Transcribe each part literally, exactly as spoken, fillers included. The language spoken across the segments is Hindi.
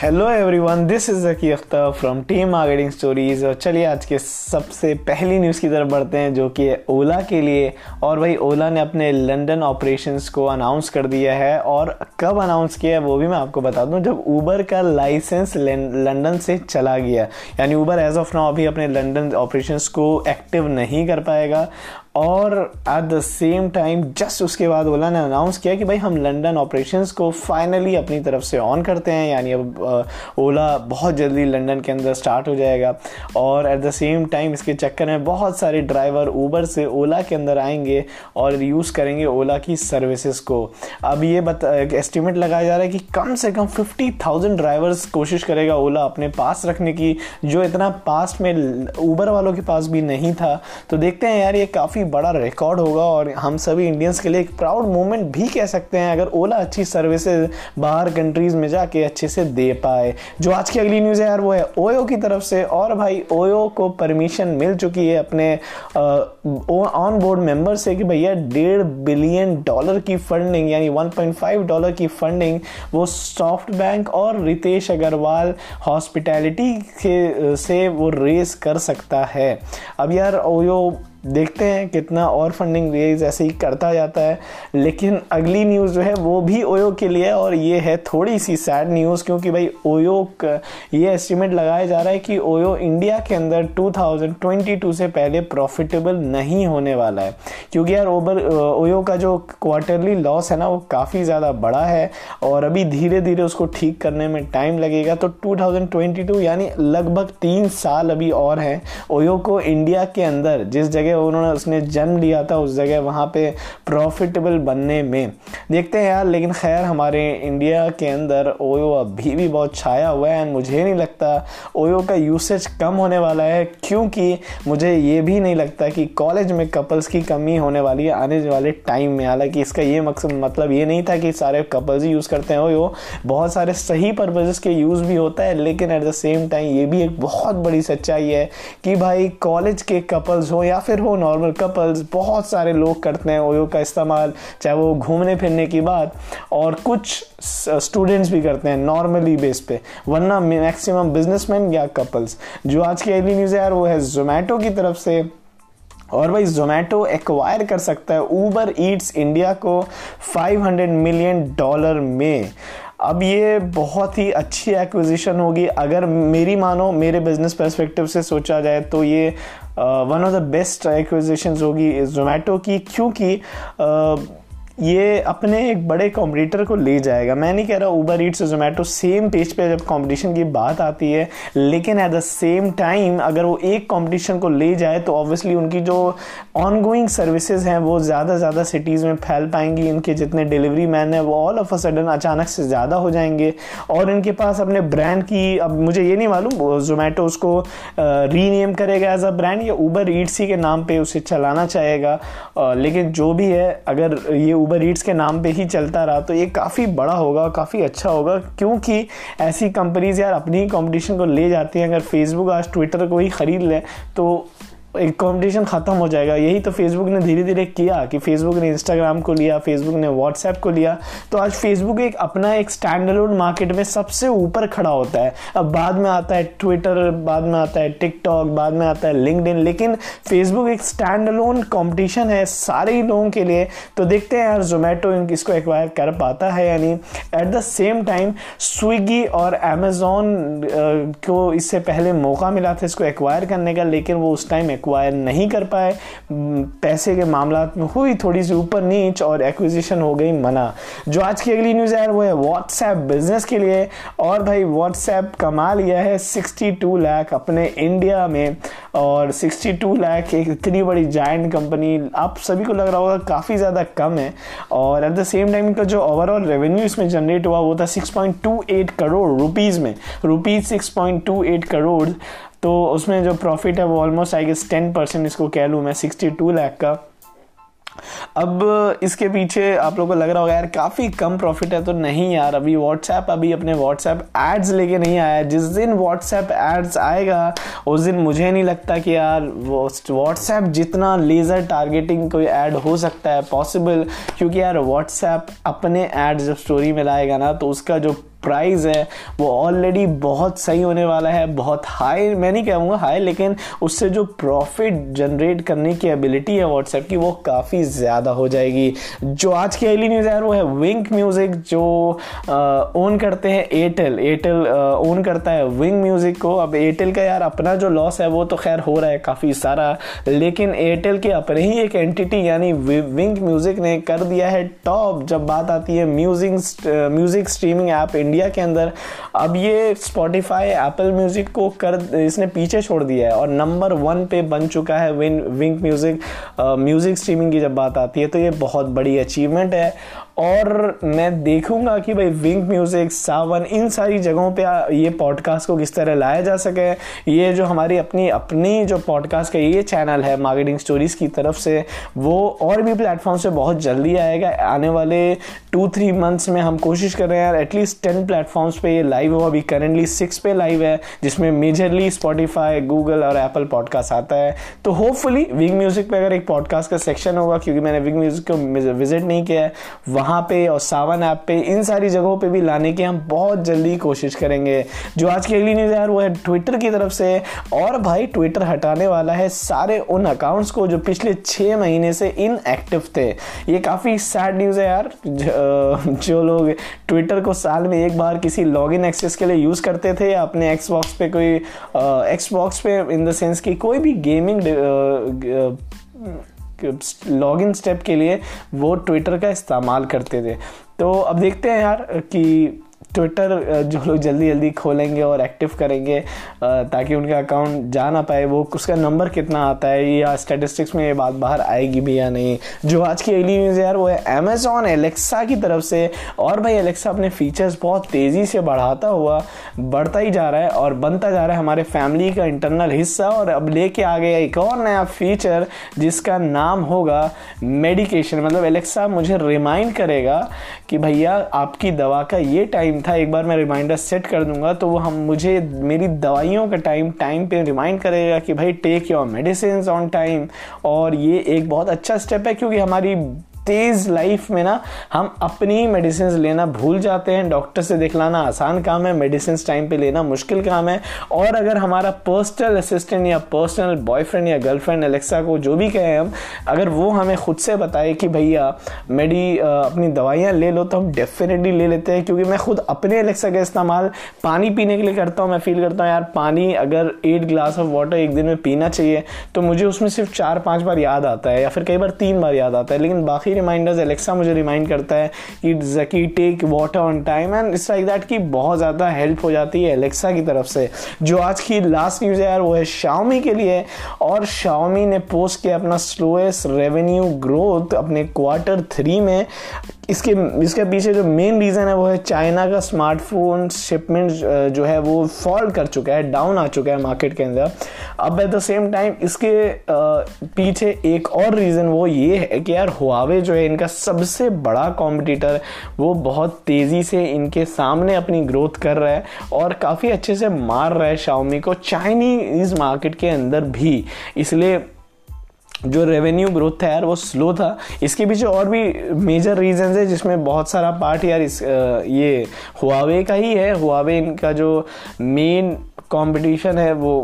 Hello everyone, this is Aki Akhtar from team marketing stories. और चलिए आज के सबसे पहली न्यूज़ की तरफ बढ़ते हैं, जो कि है ओला के लिए। और भाई ओला ने अपने लंदन ऑपरेशंस को अनाउंस कर दिया है, और कब अनाउंस किया है वो भी मैं आपको बता दूं, जब ऊबर का लाइसेंस लंदन से चला गया। यानी ऊबर एज ऑफ नाउ अभी अपने लंदन ऑपरेशंस को एक्टिव नहीं कर पाएगा। और at the same time just उसके बाद ओला ने अनाउंस किया कि भाई हम लंदन ऑपरेशंस को फाइनली अपनी तरफ से ऑन करते हैं। यानी अब ओला बहुत जल्दी लंदन के अंदर स्टार्ट हो जाएगा। और एट द सेम टाइम इसके चक्कर में बहुत सारे ड्राइवर ऊबर से ओला के अंदर आएंगे और यूज़ करेंगे ओला की सर्विसेज को। अब ये बता एस्टिमेट लगाया जा रहा है कि कम से कम फिफ्टी थाउजेंड ड्राइवर्स कोशिश करेगा ओला अपने पास रखने की, जो इतना पास्ट में ऊबर वालों के पास भी नहीं था। तो देखते हैं यार, ये काफ़ी बड़ा रिकॉर्ड होगा और हम सभी इंडियंस के लिए एक प्राउड मोमेंट भी कह सकते हैं, अगर ओला अच्छी सर्विसेज बाहर कंट्रीज में जाके अच्छे से दे पाए। जो आज की अगली न्यूज़ है यार वो है ओयो की तरफ से। और भाई ओयो को परमिशन मिल चुकी है अपने ऑन बोर्ड मेंबर से कि भैया डेढ़ बिलियन डॉलर की फंडिंग, यानी वन पॉइंट फाइव डॉलर की फंडिंग वो सॉफ्टबैंक और रितेश अग्रवाल हॉस्पिटैलिटी के से वो रेज कर सकता है। अब यार ओयो देखते हैं कितना और फंडिंग रेज ऐसे ही करता जाता है। लेकिन अगली न्यूज़ जो है वो भी ओयो के लिए, और ये है थोड़ी सी सैड न्यूज़, क्योंकि भाई ओयो ये एस्टिमेट लगाया जा रहा है कि ओयो इंडिया के अंदर टू थाउजेंड ट्वेंटी टू से पहले प्रॉफिटेबल नहीं होने वाला है, क्योंकि यार ओबर ओयो का जो क्वार्टरली लॉस है ना वो काफ़ी ज़्यादा बड़ा है और अभी धीरे धीरे उसको ठीक करने में टाइम लगेगा। तो टू थाउजेंड ट्वेंटी टू यानी लगभग तीन साल अभी और हैं ओयो को इंडिया के अंदर, जिस जगह उन्होंने उसने जन्म लिया था उस जगह, वहाँ पे प्रॉफिटेबल बनने में। देखते हैं यार, लेकिन खैर हमारे इंडिया के अंदर ओयो अभी भी बहुत छाया हुआ है। एंड मुझे नहीं लगता ओयो का यूसेज कम होने वाला है, क्योंकि मुझे ये भी नहीं लगता कि कॉलेज में कपल्स की कमी होने वाली है आने वाले टाइम में। हालांकि इसका ये मकसद मतलब ये नहीं था कि सारे कपल्स ही यूज़ करते हैं ओयो, बहुत सारे सही पर्पजेस के यूज़ भी होता है। लेकिन एट द सेम टाइम ये भी एक बहुत बड़ी सच्चाई है कि भाई कॉलेज के कपल्स हो या फिर वो नॉर्मल कपल्स, बहुत सारे लोग करते हैं ओयो का इस्तेमाल, चाहे वो घूमने फिरने की बात, और कुछ स्टूडेंट्स भी करते हैं नॉर्मली बेस पे, वरना मैक्सिमम बिजनेसमैन या कपल्स। जो आज की अगली न्यूज़ है यार वो है Zomato की तरफ से। और भाई Zomato एक्वायर कर सकता है Uber Eats इंडिया को फाइव हंड्रेड मिलियन डॉलर में। अब ये बहुत ही अच्छी एक्विजिशन होगी, अगर मेरी मानो, मेरे बिजनेस पर्सपेक्टिव से सोचा जाए तो ये one of the best acquisitions होगी Zomato की, क्योंकि uh, ये अपने एक बड़े कॉम्पिटिटर को ले जाएगा। मैं नहीं कह रहा Uber Eats और Zomato सेम पेज पे जब कंपटीशन की बात आती है, लेकिन एट द सेम टाइम अगर वो एक कंपटीशन को ले जाए तो ऑब्वियसली उनकी जो ऑनगोइंग सर्विसेज हैं वो ज़्यादा से ज़्यादा सिटीज़ में फैल पाएंगी। इनके जितने डिलीवरी मैन हैं वो ऑल ऑफ अ सडन अचानक से ज़्यादा हो जाएंगे, और इनके पास अपने ब्रांड की, अब मुझे ये नहीं मालूम Zomato उसको रीनेम करेगा एज अ ब्रांड या Uber Eats के नाम पर उसे चलाना चाहेगा। लेकिन जो भी है, अगर ये Uber Eats के नाम पे ही चलता रहा तो ये काफ़ी बड़ा होगा, काफ़ी अच्छा होगा, क्योंकि ऐसी कंपनीज यार अपनी ही कंपटीशन को ले जाती हैं। अगर फेसबुक आज ट्विटर को ही ख़रीद लें तो एक कंपटीशन ख़त्म हो जाएगा। यही तो फेसबुक ने धीरे धीरे किया कि फेसबुक ने इंस्टाग्राम को लिया, फेसबुक ने व्हाट्सएप को लिया, तो आज फेसबुक एक अपना एक स्टैंड अलोन मार्केट में सबसे ऊपर खड़ा होता है। अब बाद में आता है ट्विटर, बाद में आता है टिकटॉक, बाद में आता है लिंक्डइन, लेकिन फेसबुक एक स्टैंड अलोन कंपटीशन है सारे ही लोगों के लिए। तो देखते हैं यार Zomato इसको एक्वायर कर पाता है। यानी at the same time Swiggy और अमेज़ॉन को इससे पहले मौका मिला था इसको एक्वायर करने का, लेकिन वो उस टाइम एक्वायर नहीं कर पाए, पैसे के मामला में हुई थोड़ी सी ऊपर नीच और एक्विजिशन हो गई मना। जो आज की अगली न्यूज़ है वो है WhatsApp बिजनेस के लिए। और भाई WhatsApp कमा लिया है सिक्सटी टू लाख अपने इंडिया में, और सिक्सटी टू लाख एक इतनी बड़ी जायंट कंपनी आप सभी को लग रहा होगा काफ़ी ज़्यादा कम है। और एट द सेम टाइम का जो ओवरऑल रेवेन्यू इसमें जनरेट हुआ वो था six point two eight crore rupees में, rupees six point two eight crore. तो उसमें जो प्रॉफिट है वो almost I guess ten percent इसको कह लूँ मैं, सिक्सटी टू लाख का। अब इसके पीछे आप लोगों को लग रहा होगा यार काफ़ी कम प्रॉफिट है, तो नहीं यार, अभी WhatsApp अभी अपने WhatsApp एड्स लेके नहीं आया। जिस दिन WhatsApp एड्स आएगा उस दिन मुझे नहीं लगता कि यार WhatsApp जितना लेज़र टारगेटिंग कोई ऐड हो सकता है पॉसिबल, क्योंकि यार WhatsApp अपने एड्स जब स्टोरी में लाएगा ना तो उसका जो प्राइस है वो ऑलरेडी बहुत सही होने वाला है, बहुत हाई, मैं नहीं कहूँगा हाई, लेकिन उससे जो प्रॉफिट जनरेट करने की एबिलिटी है व्हाट्सएप की वो काफ़ी ज़्यादा हो जाएगी। जो आज की अगली न्यूज़ है वो है विंक म्यूज़िक जो ओन करते हैं एयरटेल। एयरटेल ओन करता है विंक म्यूज़िक को। अब एयरटेल का यार अपना जो लॉस है वो तो खैर हो रहा है काफ़ी सारा, लेकिन एयरटेल के अपने ही एक एंटिटी यानी विंक म्यूज़िक ने कर दिया है टॉप जब बात आती है music music streaming app India के अंदर। अब ये स्पॉटिफाई एप्पल म्यूज़िक को कर इसने पीछे छोड़ दिया है और नंबर वन पे बन चुका है विंक म्यूज़िक म्यूज़िक स्ट्रीमिंग की जब बात आती है। तो ये बहुत बड़ी अचीवमेंट है और मैं देखूंगा कि भाई विंक म्यूज़िक, सावन, इन सारी जगहों पे ये पॉडकास्ट को किस तरह लाया जा सके। ये जो हमारी अपनी अपनी जो पॉडकास्ट का ये चैनल है मार्केटिंग स्टोरीज़ की तरफ से वो और भी प्लेटफॉर्म से बहुत जल्दी आएगा। आने वाले टू थ्री मंथ्स में हम कोशिश कर रहे हैं एटलीस्ट टेन प्लेटफॉर्म्स पे ये लाइव हो। अभी करेंटली सिक्स पे लाइव है जिसमें मेजरली स्पॉटिफाई, गूगल और एप्पल पॉडकास्ट आता है। तो होपफुली विंक म्यूज़िक पे अगर एक पॉडकास्ट का सेक्शन होगा, क्योंकि मैंने विंक म्यूज़िक को विजिट नहीं किया है, वहाँ पे और सावन ऐप पे, इन सारी जगहों पे भी लाने की हम बहुत जल्दी कोशिश करेंगे। जो आज की अगली न्यूज़ है वो है ट्विटर की तरफ से। और भाई ट्विटर हटाने वाला है सारे उन अकाउंट्स को जो पिछले छः महीने से इनएक्टिव थे। ये काफ़ी सैड न्यूज़ है यार। जो लोग ट्विटर को साल में एक बार किसी लॉगिन एक्सेस के लिए यूज़ करते थे या अपने एक्सबॉक्स पे कोई एक्सबॉक्स पे इन द सेंस कि कोई भी गेमिंग लॉगिन स्टेप के लिए वो ट्विटर का इस्तेमाल करते थे। तो अब देखते हैं यार कि ट्विटर जो लोग जल्दी जल्दी खोलेंगे और एक्टिव करेंगे ताकि उनका अकाउंट जा ना पाए, वो उसका नंबर कितना आता है या स्टैटिस्टिक्स में ये बात बाहर आएगी भी या नहीं। जो आज की अगली न्यूज़ यार वो है अमेज़ॉन एलेक्सा की तरफ से। और भाई एलेक्सा अपने फीचर्स बहुत तेज़ी से बढ़ाता हुआ बढ़ता ही जा रहा है और बनता जा रहा है हमारे फैमिली का इंटरनल हिस्सा। और अब लेके आ गया एक और नया फीचर जिसका नाम होगा मेडिकेशन। मतलब एलेक्सा मुझे रिमाइंड करेगा कि भैया आपकी दवा का ये टाइम था, एक बार मैं रिमाइंडर सेट कर दूंगा तो वो हम मुझे मेरी दवाइयों का टाइम टाइम पे रिमाइंड करेगा कि भाई take your medicine on time. और ये एक बहुत अच्छा स्टेप है क्योंकि हमारी तेज़ लाइफ में ना हम अपनी मेडिसिन लेना भूल जाते हैं। डॉक्टर से दिखलाना आसान काम है, मेडिसिन टाइम पे लेना मुश्किल काम है। और अगर हमारा पर्सनल असिस्टेंट या पर्सनल बॉयफ्रेंड या गर्लफ्रेंड एलेक्सा को जो भी कहें हम, अगर वो हमें खुद से बताए कि भैया मेरी अपनी दवाइयाँ ले लो तो हम डेफिनेटली ले लेते हैं। क्योंकि मैं खुद अपने एलेक्सा का इस्तेमाल पानी पीने के लिए करता हूँ। मैं फील करता हूँ यार पानी अगर एट ग्लास ऑफ वाटर एक दिन में पीना चाहिए तो मुझे उसमें सिर्फ चार पाँच बार याद आता है या फिर कई बार तीन बार याद आता है, लेकिन बाकी रिमाइंडर्स एलेक्सा मुझे रिमाइंड करता है कि Zaki take water on time and it's like that की बहुत ज़्यादा हेल्प हो जाती है एलेक्सा की तरफ से। जो आज की लास्ट न्यूज़ है यार वो है Xiaomi के लिए। और Xiaomi ने पोस्ट किया अपना स्लोएस्ट रेवेन्यू ग्रोथ अपने क्वार्टर थ्री में। इसके इसके पीछे जो मेन रीज़न है वो है चाइना का स्मार्टफोन शिपमेंट जो है वो फॉल कर चुका है, डाउन आ चुका है मार्केट के अंदर। अब एट द सेम टाइम इसके पीछे एक और रीज़न वो ये है कि यार Huawei जो है इनका सबसे बड़ा कॉम्पिटिटर, वो बहुत तेज़ी से इनके सामने अपनी ग्रोथ कर रहा है और काफ़ी अच्छे से मार रहा है Xiaomi को चाइनीज़ मार्केट के अंदर भी। इसलिए जो रेवेन्यू ग्रोथ था यार वो स्लो था। इसके पीछे और भी मेजर रीजंस है जिसमें बहुत सारा पार्ट यार इस ये Huawei का ही है। Huawei इनका जो मेन कंपटीशन है वो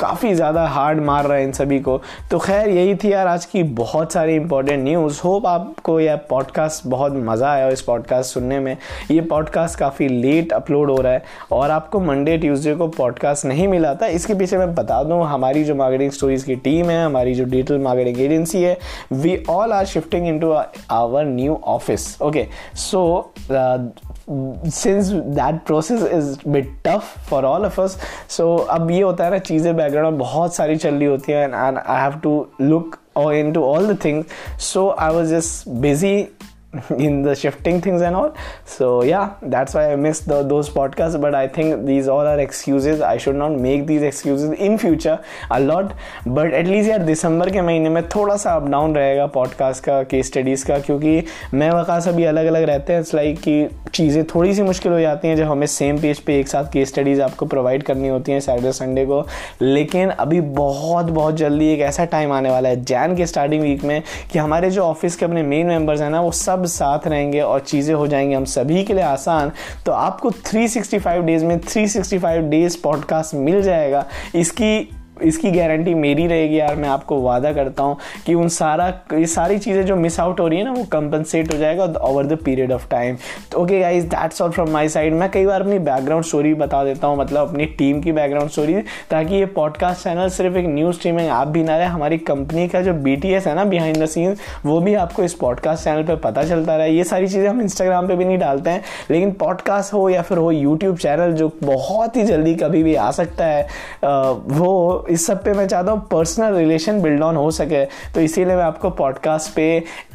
काफ़ी ज़्यादा हार्ड मार रहा है इन सभी को। तो खैर यही थी यार आज की बहुत सारी इंपॉर्टेंट न्यूज़। होप आपको यह पॉडकास्ट बहुत मज़ा आया इस पॉडकास्ट सुनने में। ये पॉडकास्ट काफ़ी लेट अपलोड हो रहा है और आपको मंडे ट्यूसडे को पॉडकास्ट नहीं मिला था। इसके पीछे मैं बता दूं हमारी जो मार्केटिंग स्टोरीज़ की टीम है, हमारी जो डिजिटल मार्केटिंग एजेंसी है, we all are shifting into our new office. Okay so since that process is bit tough for all of us. So अब ये होता है ना चीज़ें बैकग्राउंड में बहुत सारी चल रही होती है and I have to look into all the things. So I was just busy in the shifting things and all, so yeah, that's why I missed the, those podcasts, but I think these all are excuses. I should not make these excuses in future a lot, but at least यार दिसंबर के महीने में थोड़ा सा अप डाउन रहेगा पॉडकास्ट का, केस स्टडीज़ का, क्योंकि मैं वकास अभी अलग अलग रहते हैं। इट्स लाइक कि चीज़ें थोड़ी सी मुश्किल हो जाती हैं जब हमें सेम पेज पे एक साथ केस स्टडीज़ आपको प्रोवाइड करनी होती हैं सैटरडे संडे को। लेकिन अभी बहुत बहुत जल्दी एक ऐसा टाइम आने वाला है जैन के स्टार्टिंग वीक में कि हमारे जो ऑफिस के अपने मेन मेम्बर्स हैं ना वो सब सब साथ रहेंगे और चीज़ें हो जाएंगी हम सभी के लिए आसान, तो आपको थ्री सिक्सटी फाइव डेज़ में three sixty five days podcast मिल जाएगा। इसकी इसकी गारंटी मेरी रहेगी यार, मैं आपको वादा करता हूँ कि उन सारा ये सारी चीज़ें जो मिस आउट हो रही है ना वो कंपनसेट हो जाएगा over the period of time. तो okay guys, that's all from my side. मैं कई बार अपनी बैकग्राउंड स्टोरी बता देता हूँ, मतलब अपनी टीम की बैकग्राउंड स्टोरी, ताकि ये पॉडकास्ट चैनल सिर्फ एक न्यूज़ स्ट्रीमिंग ऐप भी ना रहे, हमारी कंपनी का जो बीटीएस है ना, बिहाइंड द सीन्स, वो भी आपको इस पॉडकास्ट चैनल पर पता चलता रहे। ये सारी चीज़ें हम इंस्टाग्राम पर भी नहीं डालते हैं, लेकिन पॉडकास्ट हो या फिर हो यूट्यूब चैनल जो बहुत ही जल्दी कभी भी आ सकता है, वो इस सब पे मैं चाहता हूँ पर्सनल रिलेशन बिल्ड ऑन हो सके। तो इसीलिए मैं आपको पॉडकास्ट पे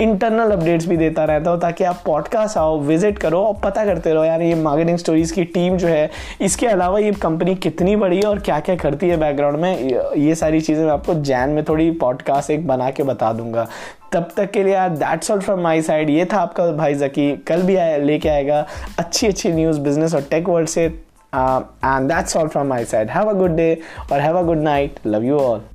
इंटरनल अपडेट्स भी देता रहता हूँ, ताकि आप पॉडकास्ट आओ, विजिट करो और पता करते रहो यार ये मार्केटिंग स्टोरीज़ की टीम जो है, इसके अलावा ये कंपनी कितनी बड़ी है और क्या क्या करती है बैकग्राउंड में। ये सारी चीज़ें मैं आपको जैन में थोड़ी पॉडकास्ट एक बना के बता दूंगा। तब तक के लिए यार that's all from my side. ये था आपका भाई जकी, कल भी लेके आएगा अच्छी अच्छी न्यूज़ बिजनेस और टेक वर्ल्ड से। Um, and that's all from my side. Have a good day or have a good night. Love you all.